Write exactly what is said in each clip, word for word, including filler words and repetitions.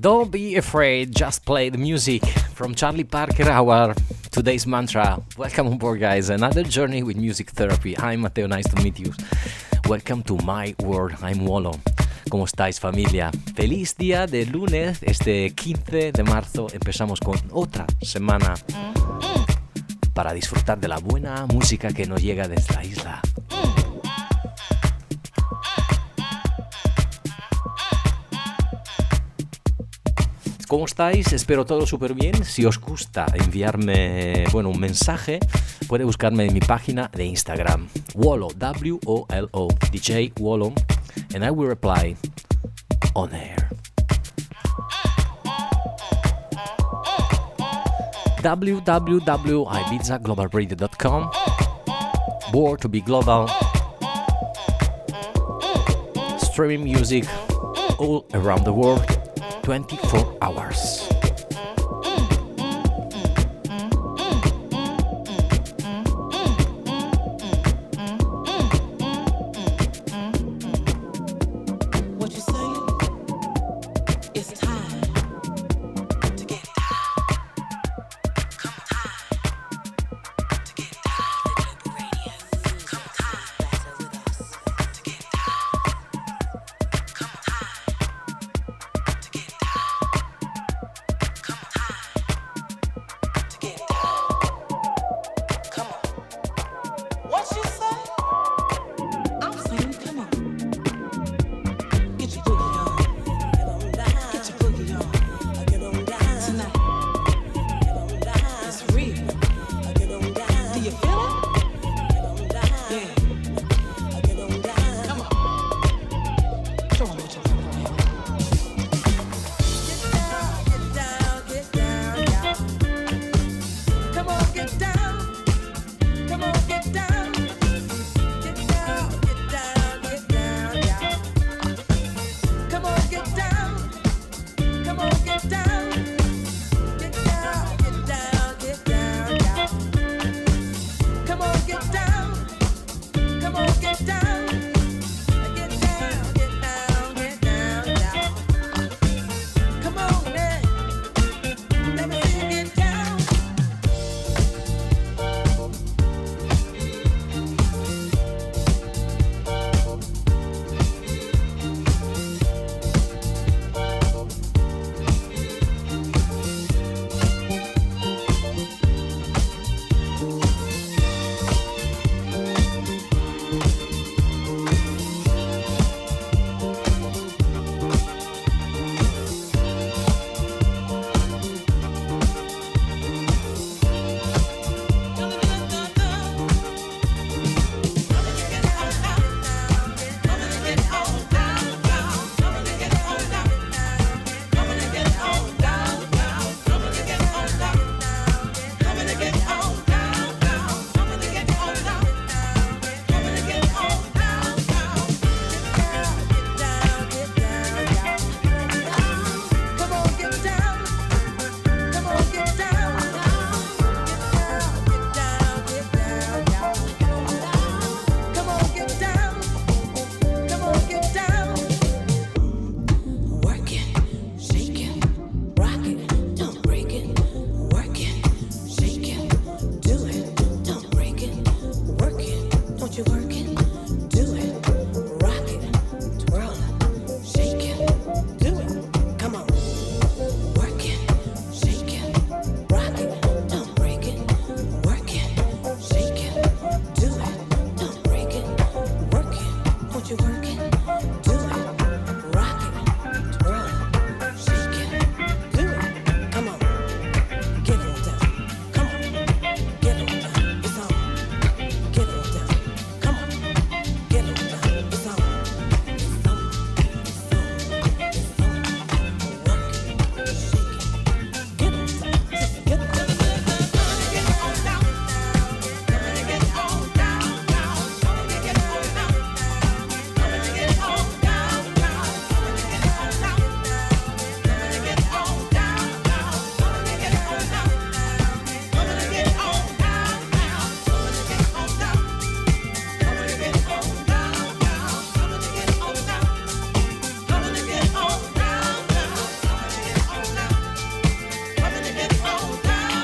Don't be afraid, just play the music. From Charlie Parker, our today's mantra. Welcome on board, guys. Another journey with music therapy. I'm Matteo, nice to meet you. Welcome to my world, I'm Wolo. ¿Cómo estáis, familia? Feliz día de lunes, este quince de marzo. Empezamos con otra semana para disfrutar de la buena música que nos llega desde la isla. ¿Cómo estáis? Espero todo súper bien. Si os gusta enviarme, bueno, un mensaje, puede buscarme en mi página de Instagram, Wolo, W O L O, D J Wolo, and I will reply on air. w w w dot ibiza global radio dot com, born to be global, streaming music all around the world, twenty-four hours.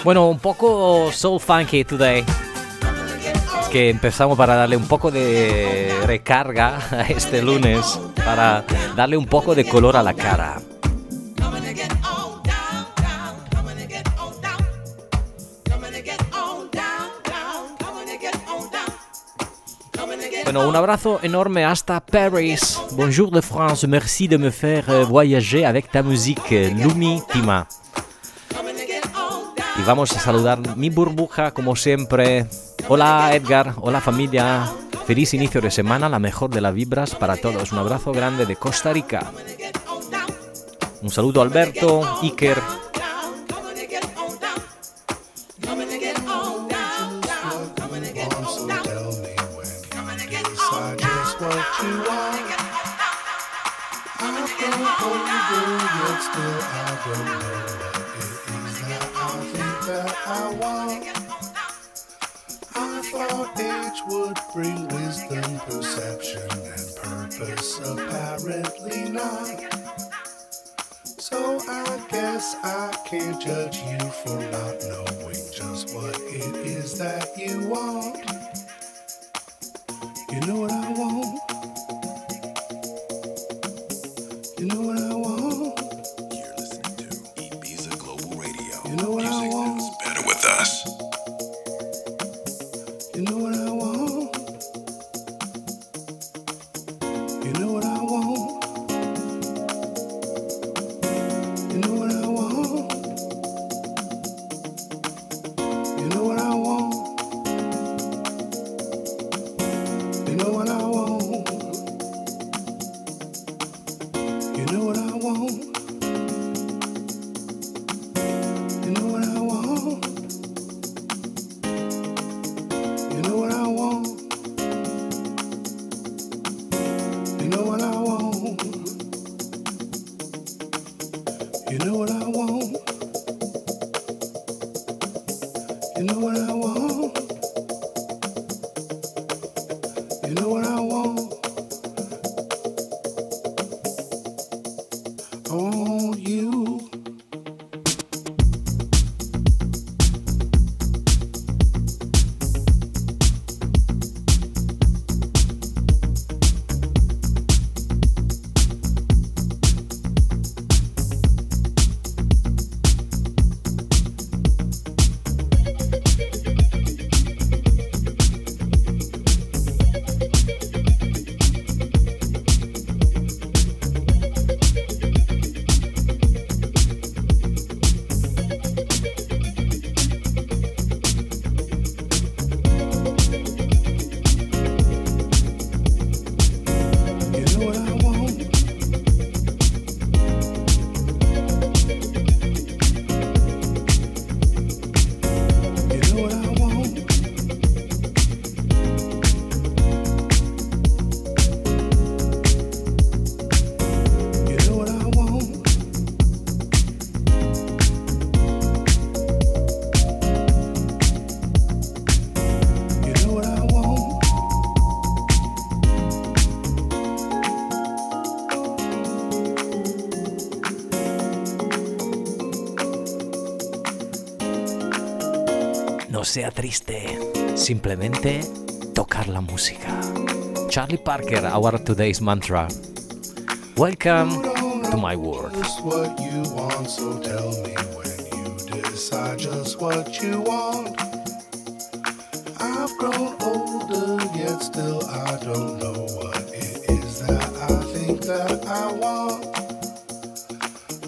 Bueno, un poco soul funky today. Es que empezamos para darle un poco de recarga a este lunes, para darle un poco de color a la cara. Bueno, un abrazo enorme hasta Paris. Bonjour de France, merci de me faire voyager avec ta musique, Lumi Tima. Y vamos a saludar mi burbuja como siempre. Hola Edgar, hola familia. Feliz inicio de semana, la mejor de las vibras para todos. Un abrazo grande de Costa Rica. Un saludo Alberto, Iker. Sea triste, simplemente tocar la música. Charlie Parker, our today's mantra. Welcome to my world. Just what you want, so tell me when you decide just what you want. I've grown older, yet still I don't know what it is that I think that I want.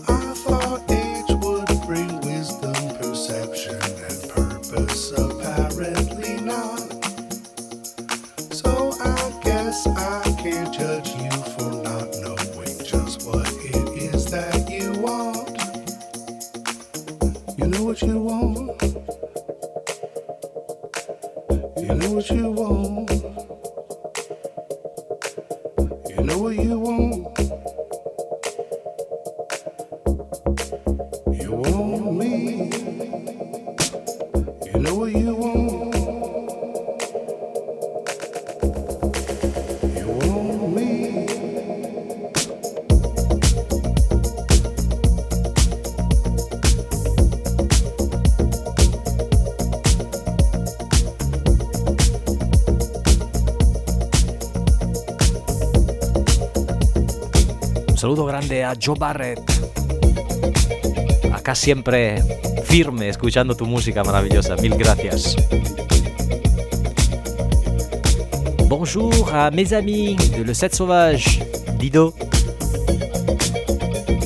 I thought age would bring wisdom, perception, and purpose, apparently not. So I guess I can't judge you for not knowing just what it is that you want. You know what you want. You know what you want. You know what you want. You want me. You know what you want. You want me. saludo grande a Joe Barrett. Acá siempre firme, escuchando tu música maravillosa. Mil gracias. Bonjour à mes amis de Le Set Sauvage, Dido.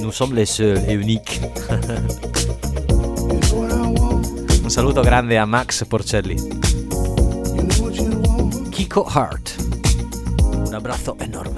Nous sommes les seuls et uniques. Un saluto grande a Max Porcelli. Kiko Hart. Un abbraccio enorme.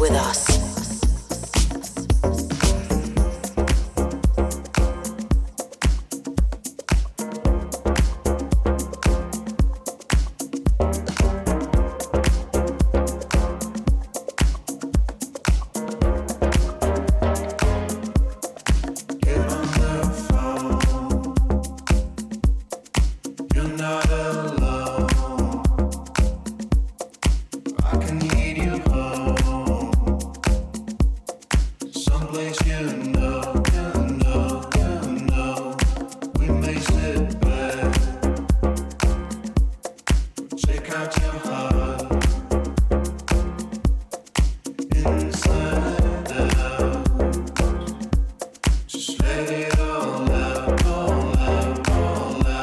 With us. Let it all out, all out, all out.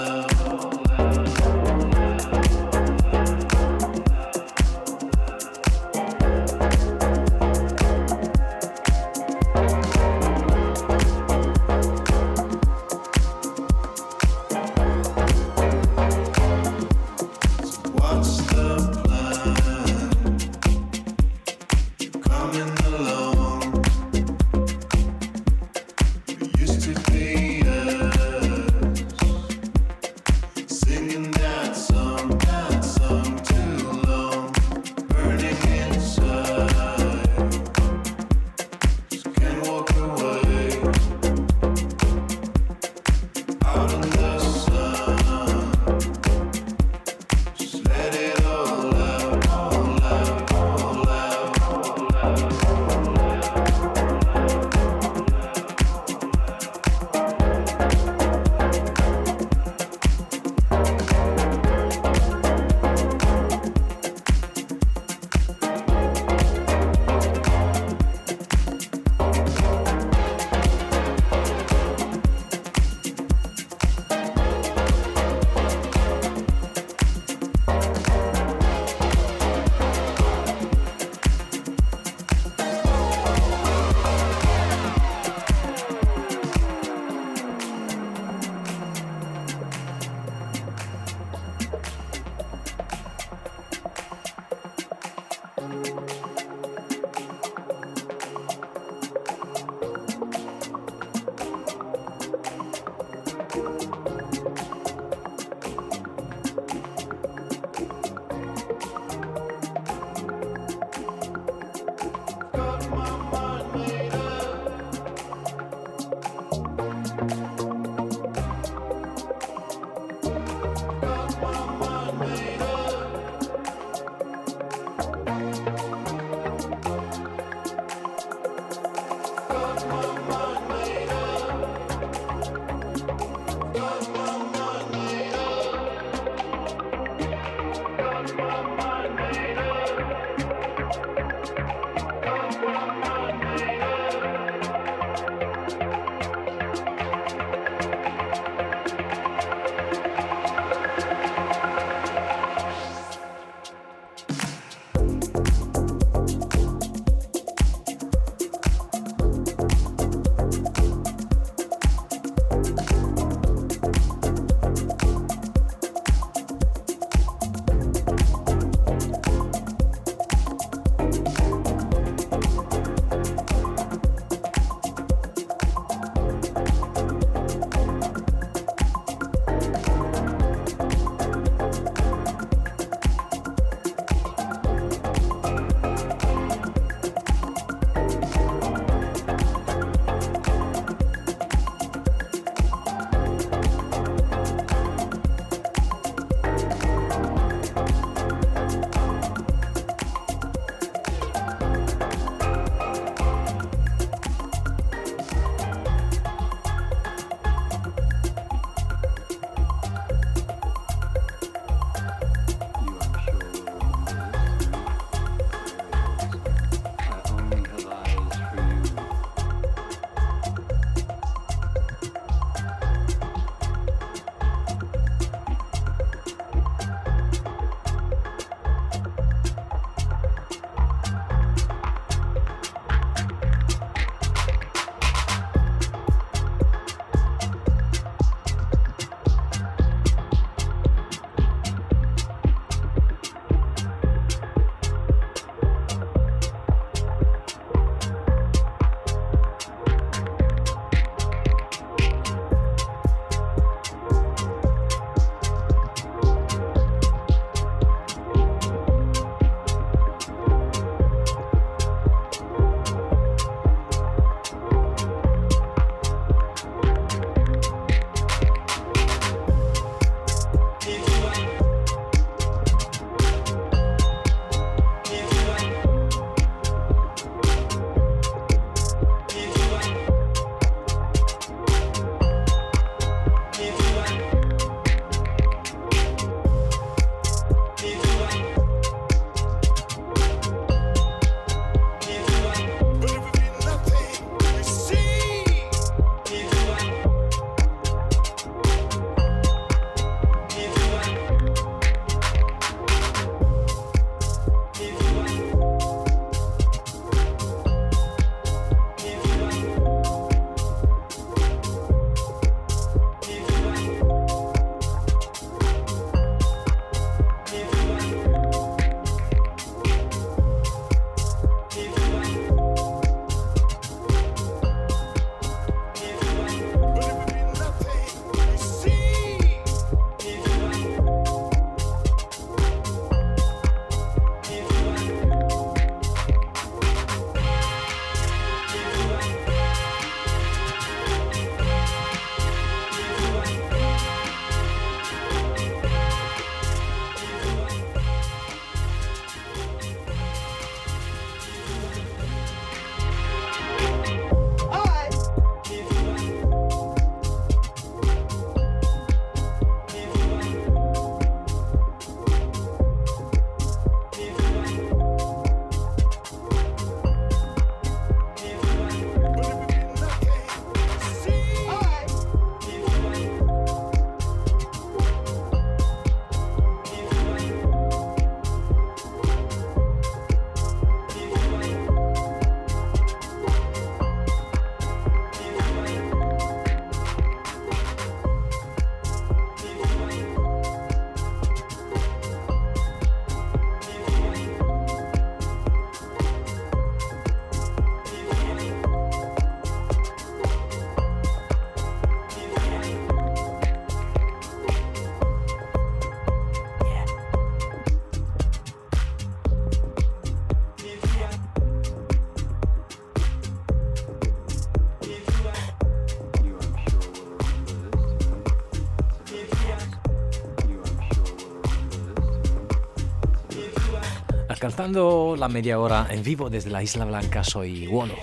Alcanzando la media hora en vivo desde la Isla Blanca, soy Wolo.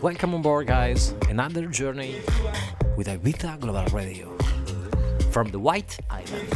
Welcome on board, guys. Another journey with Ibiza Global Radio from the White Island.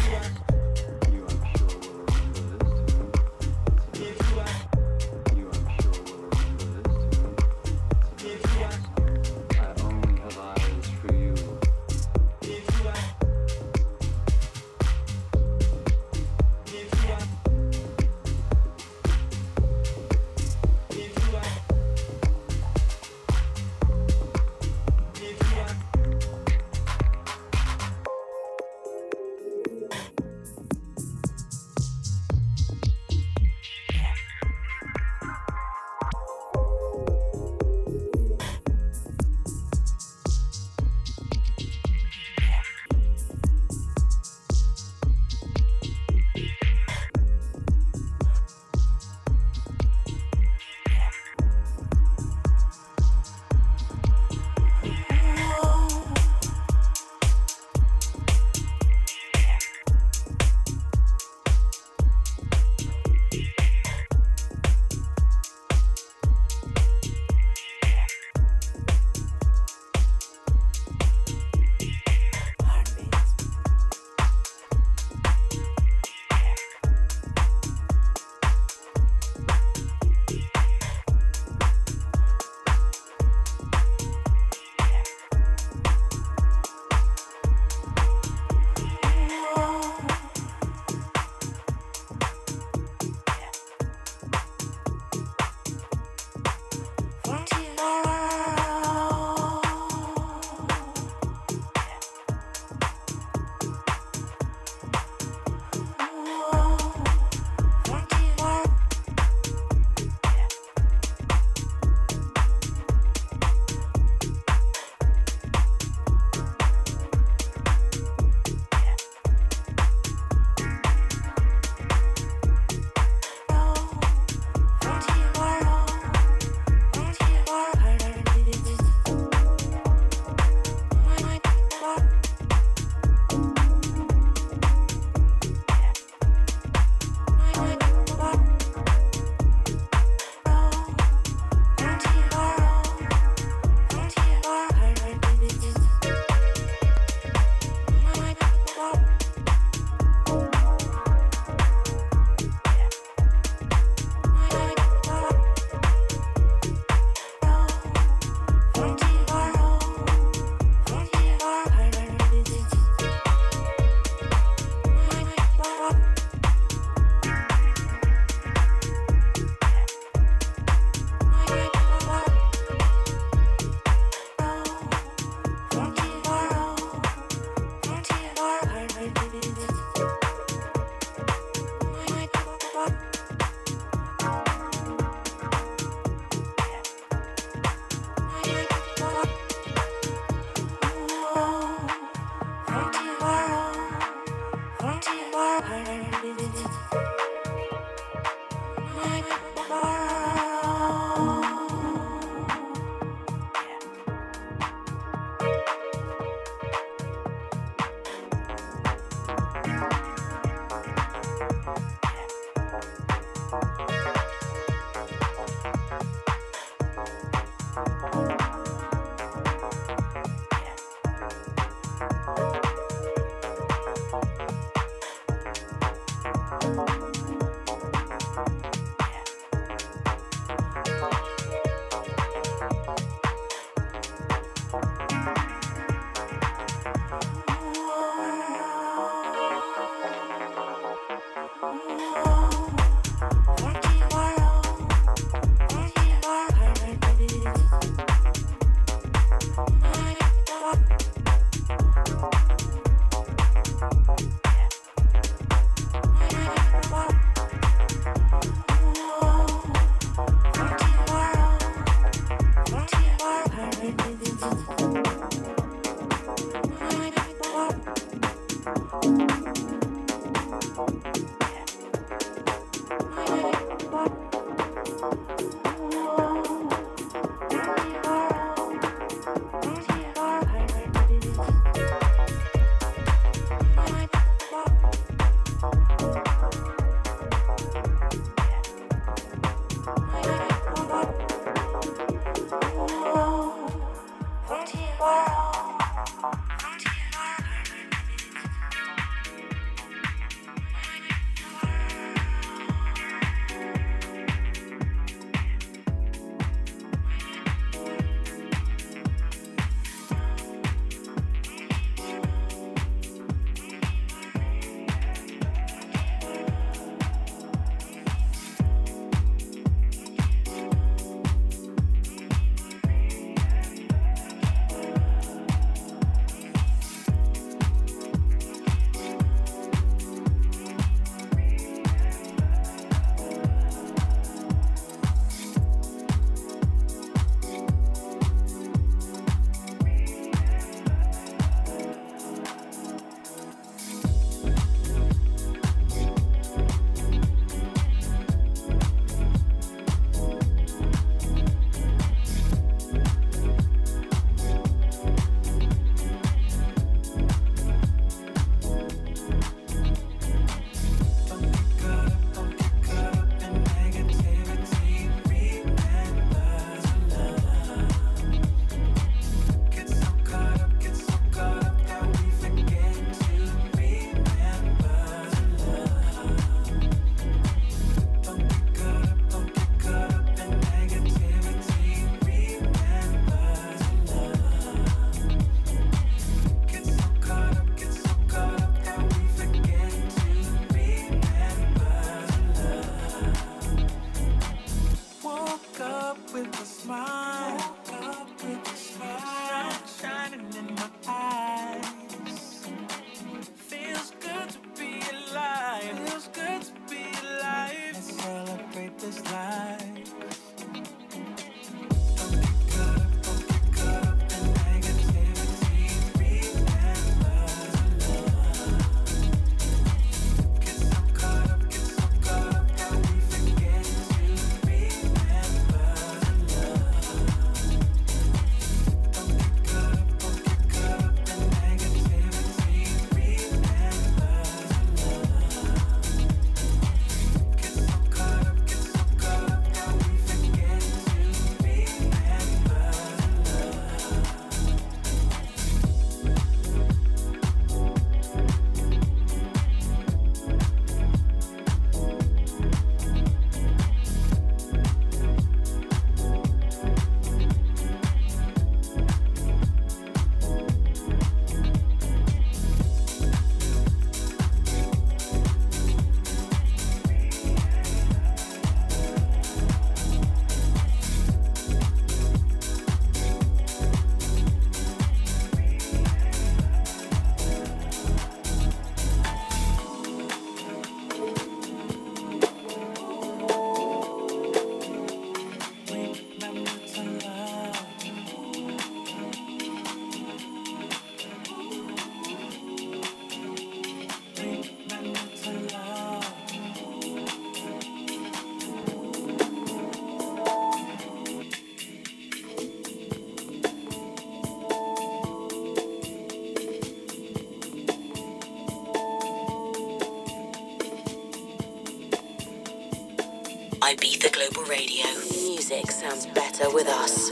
Ibiza Global Radio. Music sounds better with us.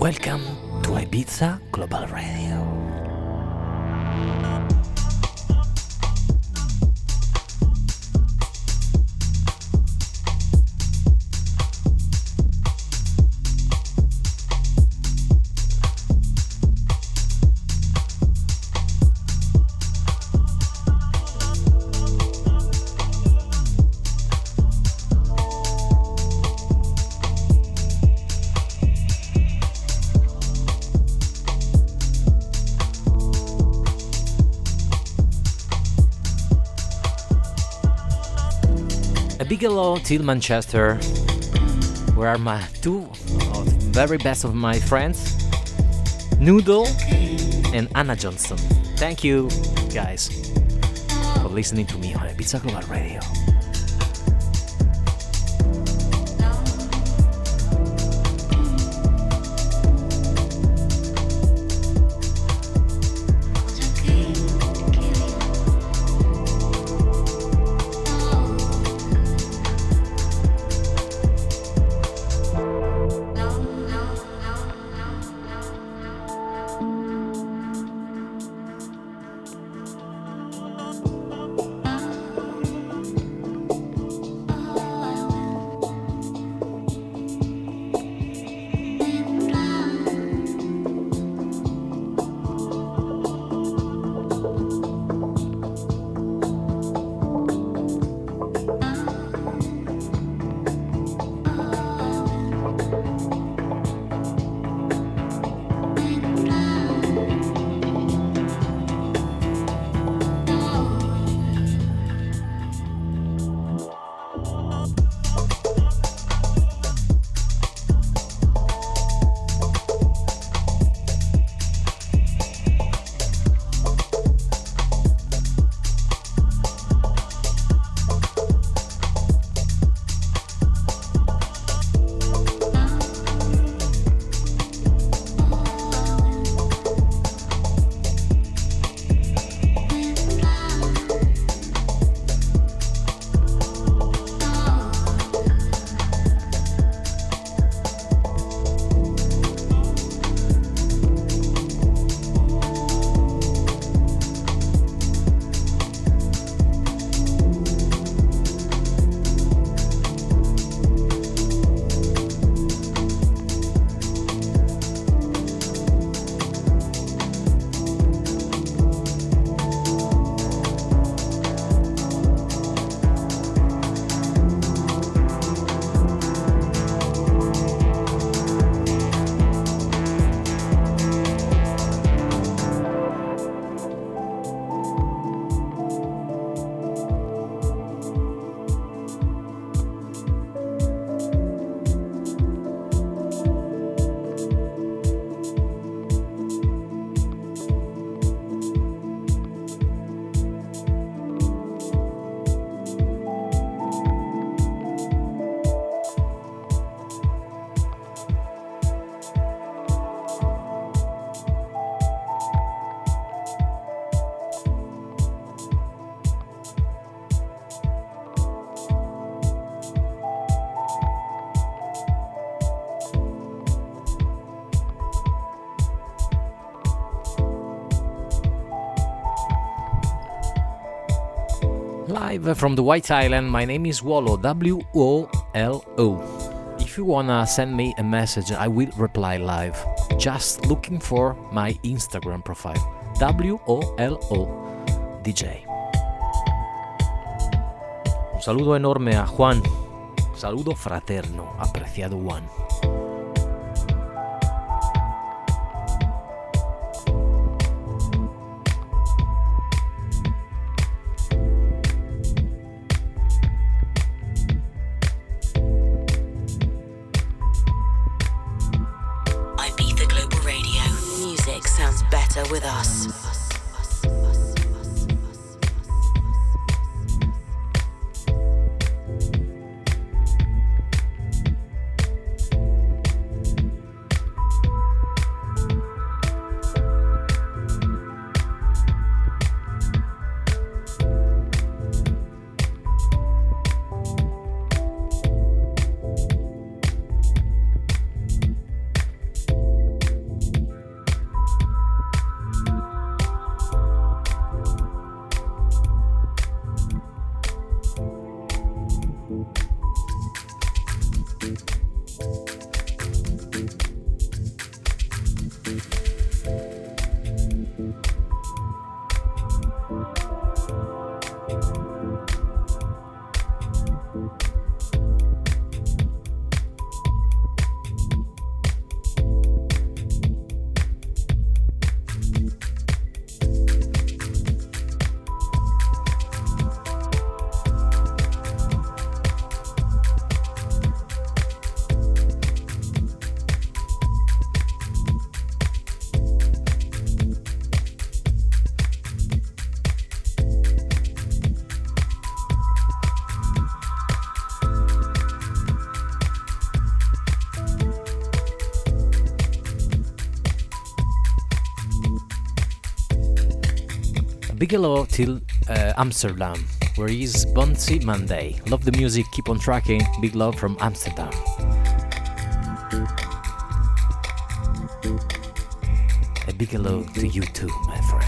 Welcome to Ibiza Global Radio. Hello till Manchester, where are my two of the very best of my friends, Noodle and Anna Johnson. Thank you guys for listening to me on Ibiza Global Radio. live from the White Island. My name is Wolo, W O L O. If you wanna send me a message, I will reply live. Just looking for my Instagram profile, W O L O D J. Un saludo enorme a Juan. Un saludo fraterno, apreciado Juan. With us. Bigelow till uh, Amsterdam, where is Bouncy Monday. Love the music, keep on tracking. Big love from Amsterdam. A Bigelow to you too, my friend.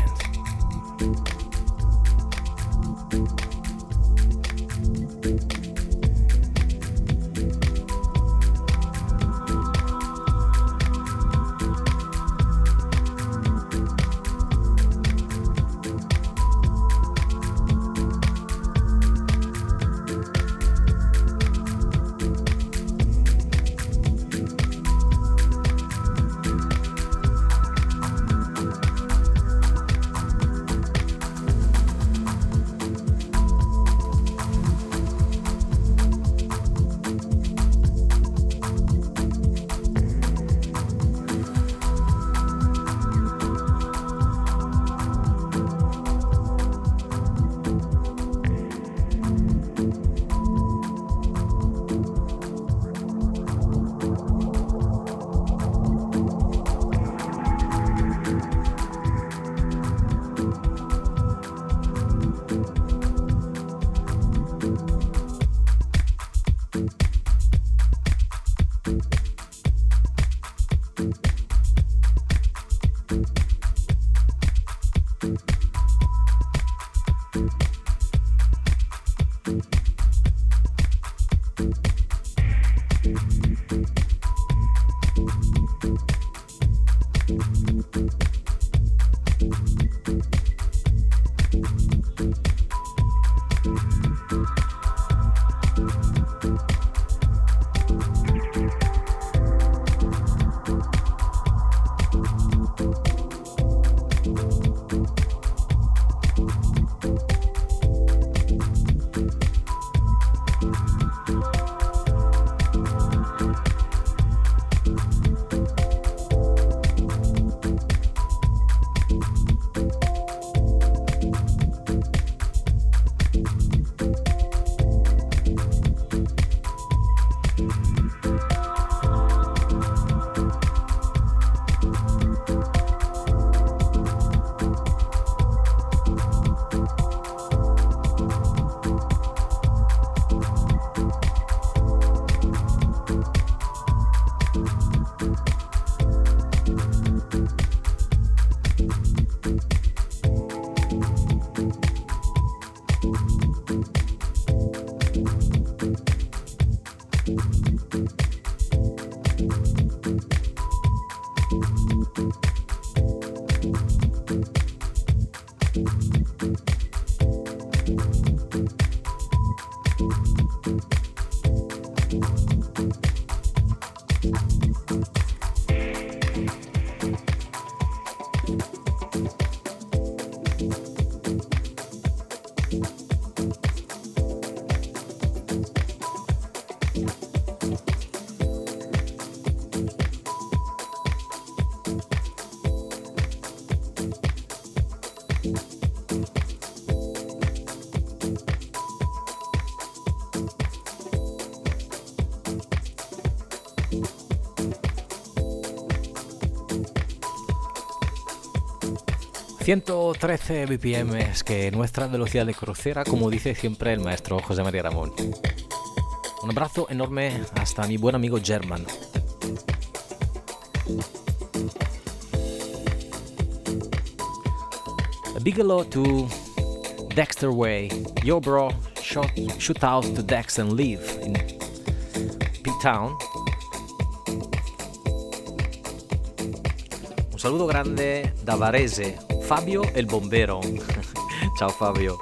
ciento trece B P M, es que nuestra velocidad de crucera, como dice siempre el maestro José María Ramón. Un abrazo enorme hasta mi buen amigo German. Bigelow to Dexter Way. Yo bro, shout, shoot out to Dex and leave in P-Town. Un saluto grande da Varese, Fabio e il bombero. Ciao Fabio.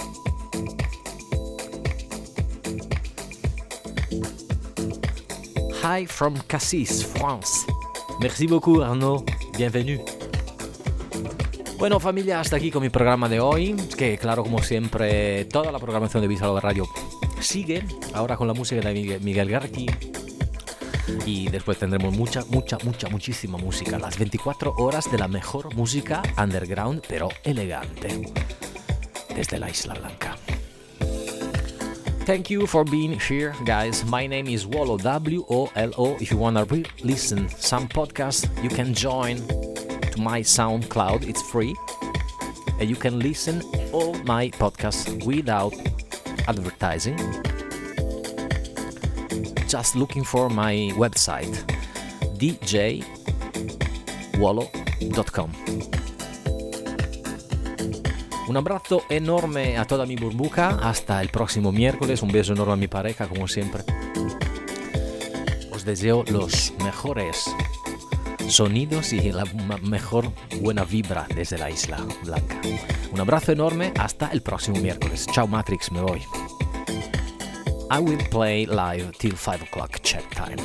Hi from Cassis, France. Merci beaucoup Arnaud, bienvenue. Bueno familia, hasta aquí con mi programa de hoy, que claro, como siempre, toda la programación de Ibiza Global Radio sigue, ahora con la música de Miguel Garriqui, y después tendremos mucha, mucha, mucha, muchísima música, las veinticuatro horas de la mejor música underground, pero elegante, desde la Isla Blanca. Thank you for being here, guys. My name is Wolo, W O L O. If you wanna re-listen some podcasts, you can join to my SoundCloud. It's free, and you can listen all my podcasts without advertising. Just looking for my website, d j wolo dot com. Un abrazo enorme a toda mi burbuja. Hasta el próximo miércoles. Un beso enorme a mi pareja, como siempre. Os deseo los mejores sonidos y la mejor buena vibra desde la Isla Blanca. Un abrazo enorme. Hasta el próximo miércoles. Ciao Matrix, me voy. I will play live till five o'clock Czech time.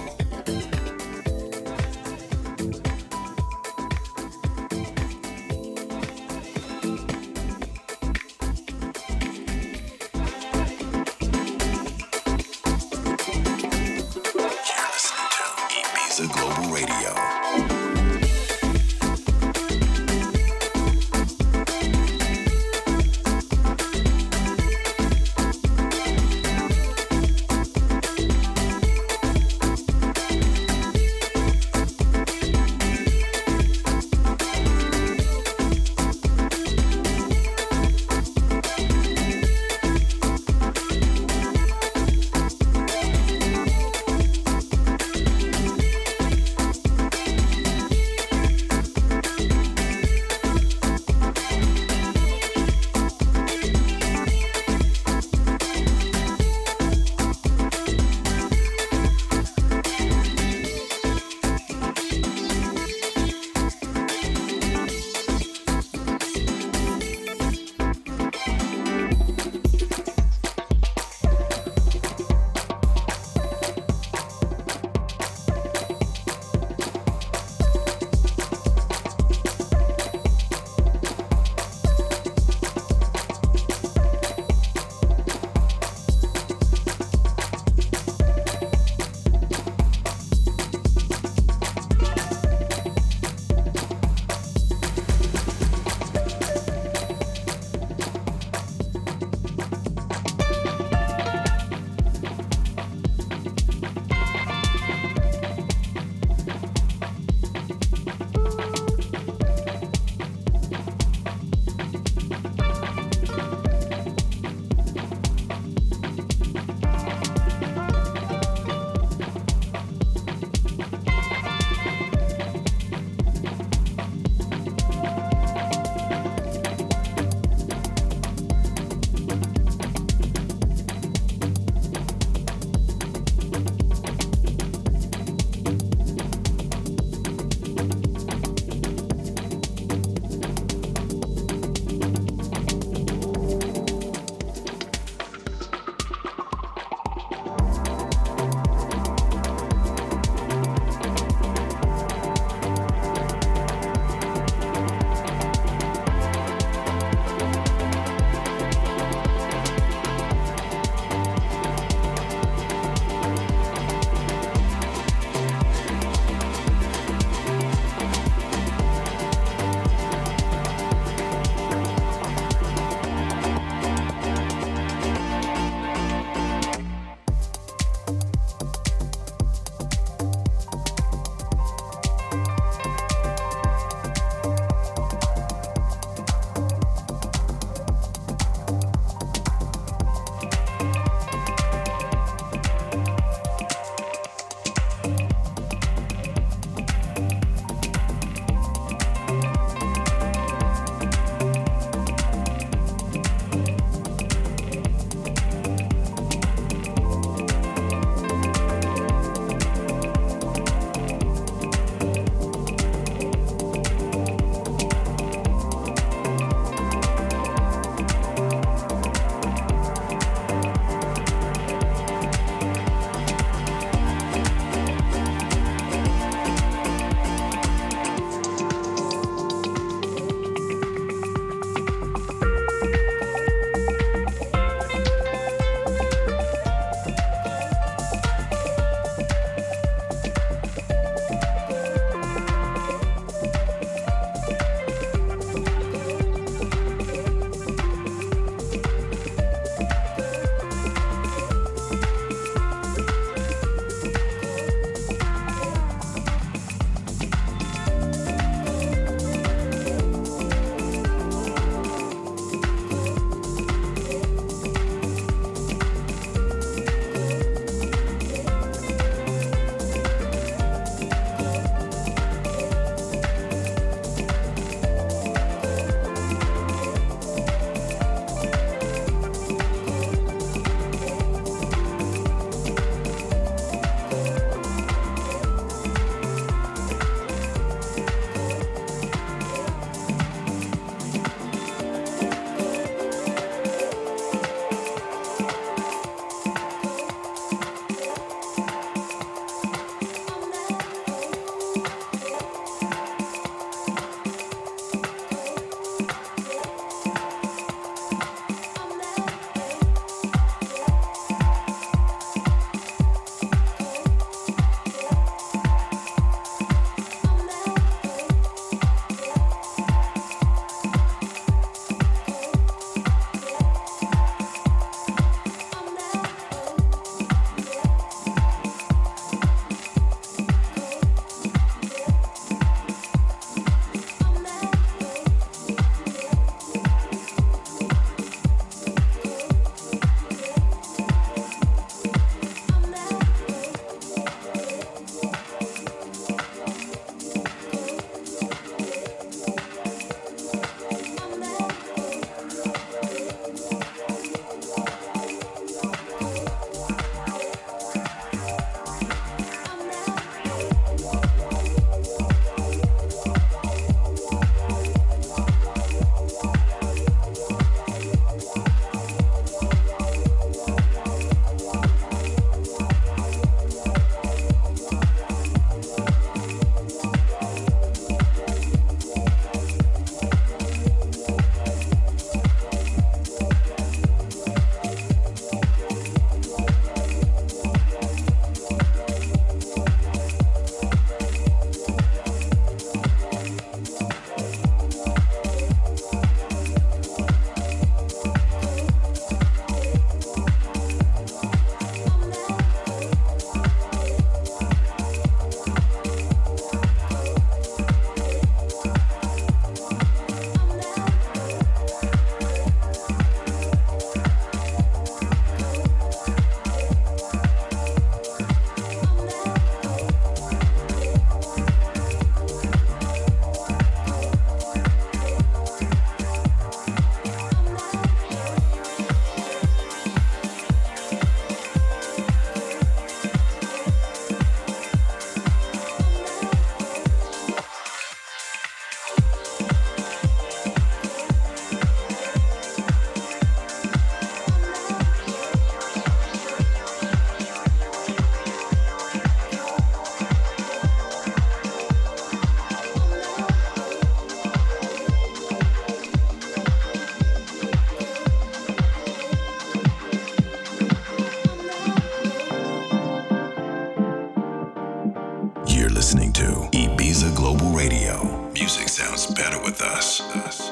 music sounds better with us. us.